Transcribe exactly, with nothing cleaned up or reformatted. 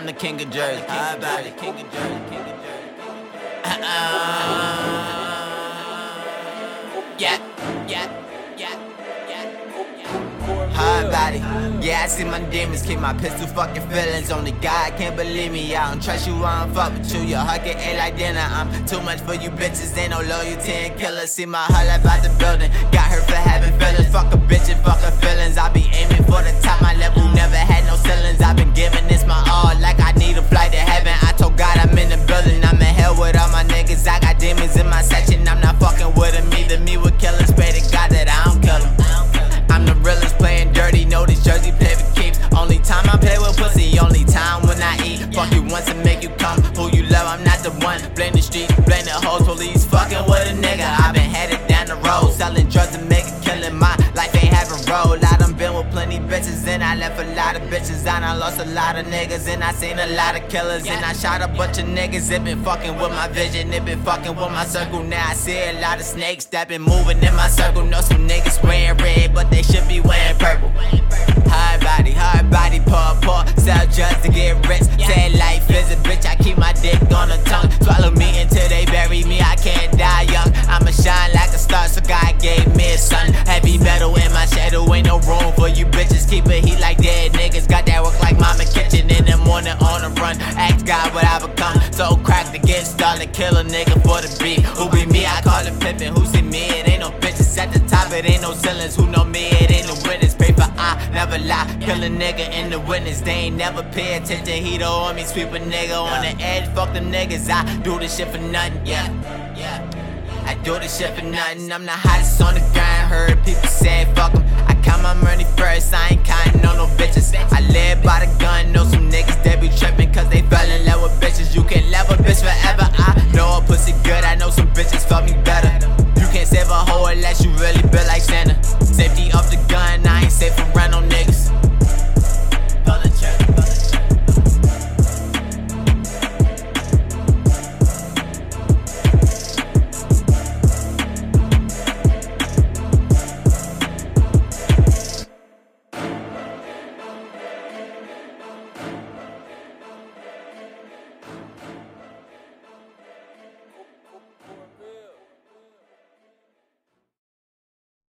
I'm the king of Jersey. I'm the king of Jersey. Yeah, yeah. Hard body, yeah, I see my demons, keep my pistol fucking feelings on the guy. Can't believe me, I don't trust you, I don't fuck with you. Your heart can ain't like dinner, I'm too much for you bitches. Ain't no loyalty and killers. See my heart life out the building, got hurt for having feelings. Fuck a bitch and fuck her feelings. I be aiming for the top, my level never had no ceilings. I've been giving this my all, like I need a flight to heaven. I told God I'm in the building, I'm in hell with all my niggas. I got demons in my section, I'm not fucking with them either. Me with killers, pray to God that I don't kill them. I'm the realest playing dirty, know this jersey play for keeps. Only time I play with pussy, only time when I eat. Fuck you once and make you come, who you love, I'm not the one. Blame the street, blame the hoes, police fucking with a nigga. I've been headed down the road, selling drugs and making killing. My life ain't having road. I done been with plenty bitches and I left a lot of bitches. And I lost a lot of niggas and I seen a lot of killers. And I shot a bunch of niggas, it been fucking with my vision. It been fucking with my circle, now I see a lot of snakes that been moving in my circle. Know some niggas wearing red, but they should be wearing purple. Hard body, hard body, paw, paw. Sell drugs to get rich. Say life is a bitch, I keep my dick on the tongue. Swallow me until they bury me, I can't die young. I'ma shine like a star, so God gave me a sun. Heavy metal in my shadow, ain't no room for you bitches. Keep it heat like dead niggas, got that work like mama kitchen. In the morning on the run, ask God what I become. So cracked to get started, kill a nigga for the beat. Who be me, I call it pimpin', who see me, it ain't no bitches at the top. It ain't no ceilings, who know me, it ain't no winners. Paper, I never lie, kill a nigga in the witness. They ain't never pay attention, he don't want me, sweep a nigga on the edge. Fuck them niggas, I do this shit for nothing, yeah, yeah. I do this shit for nothing, I'm the hottest on the grind. Heard people say fuck em, I count my money first, I ain't counting on no bitches. I live by the gun, know some niggas, they be trippin' cause they fell in love with bitches. You can't level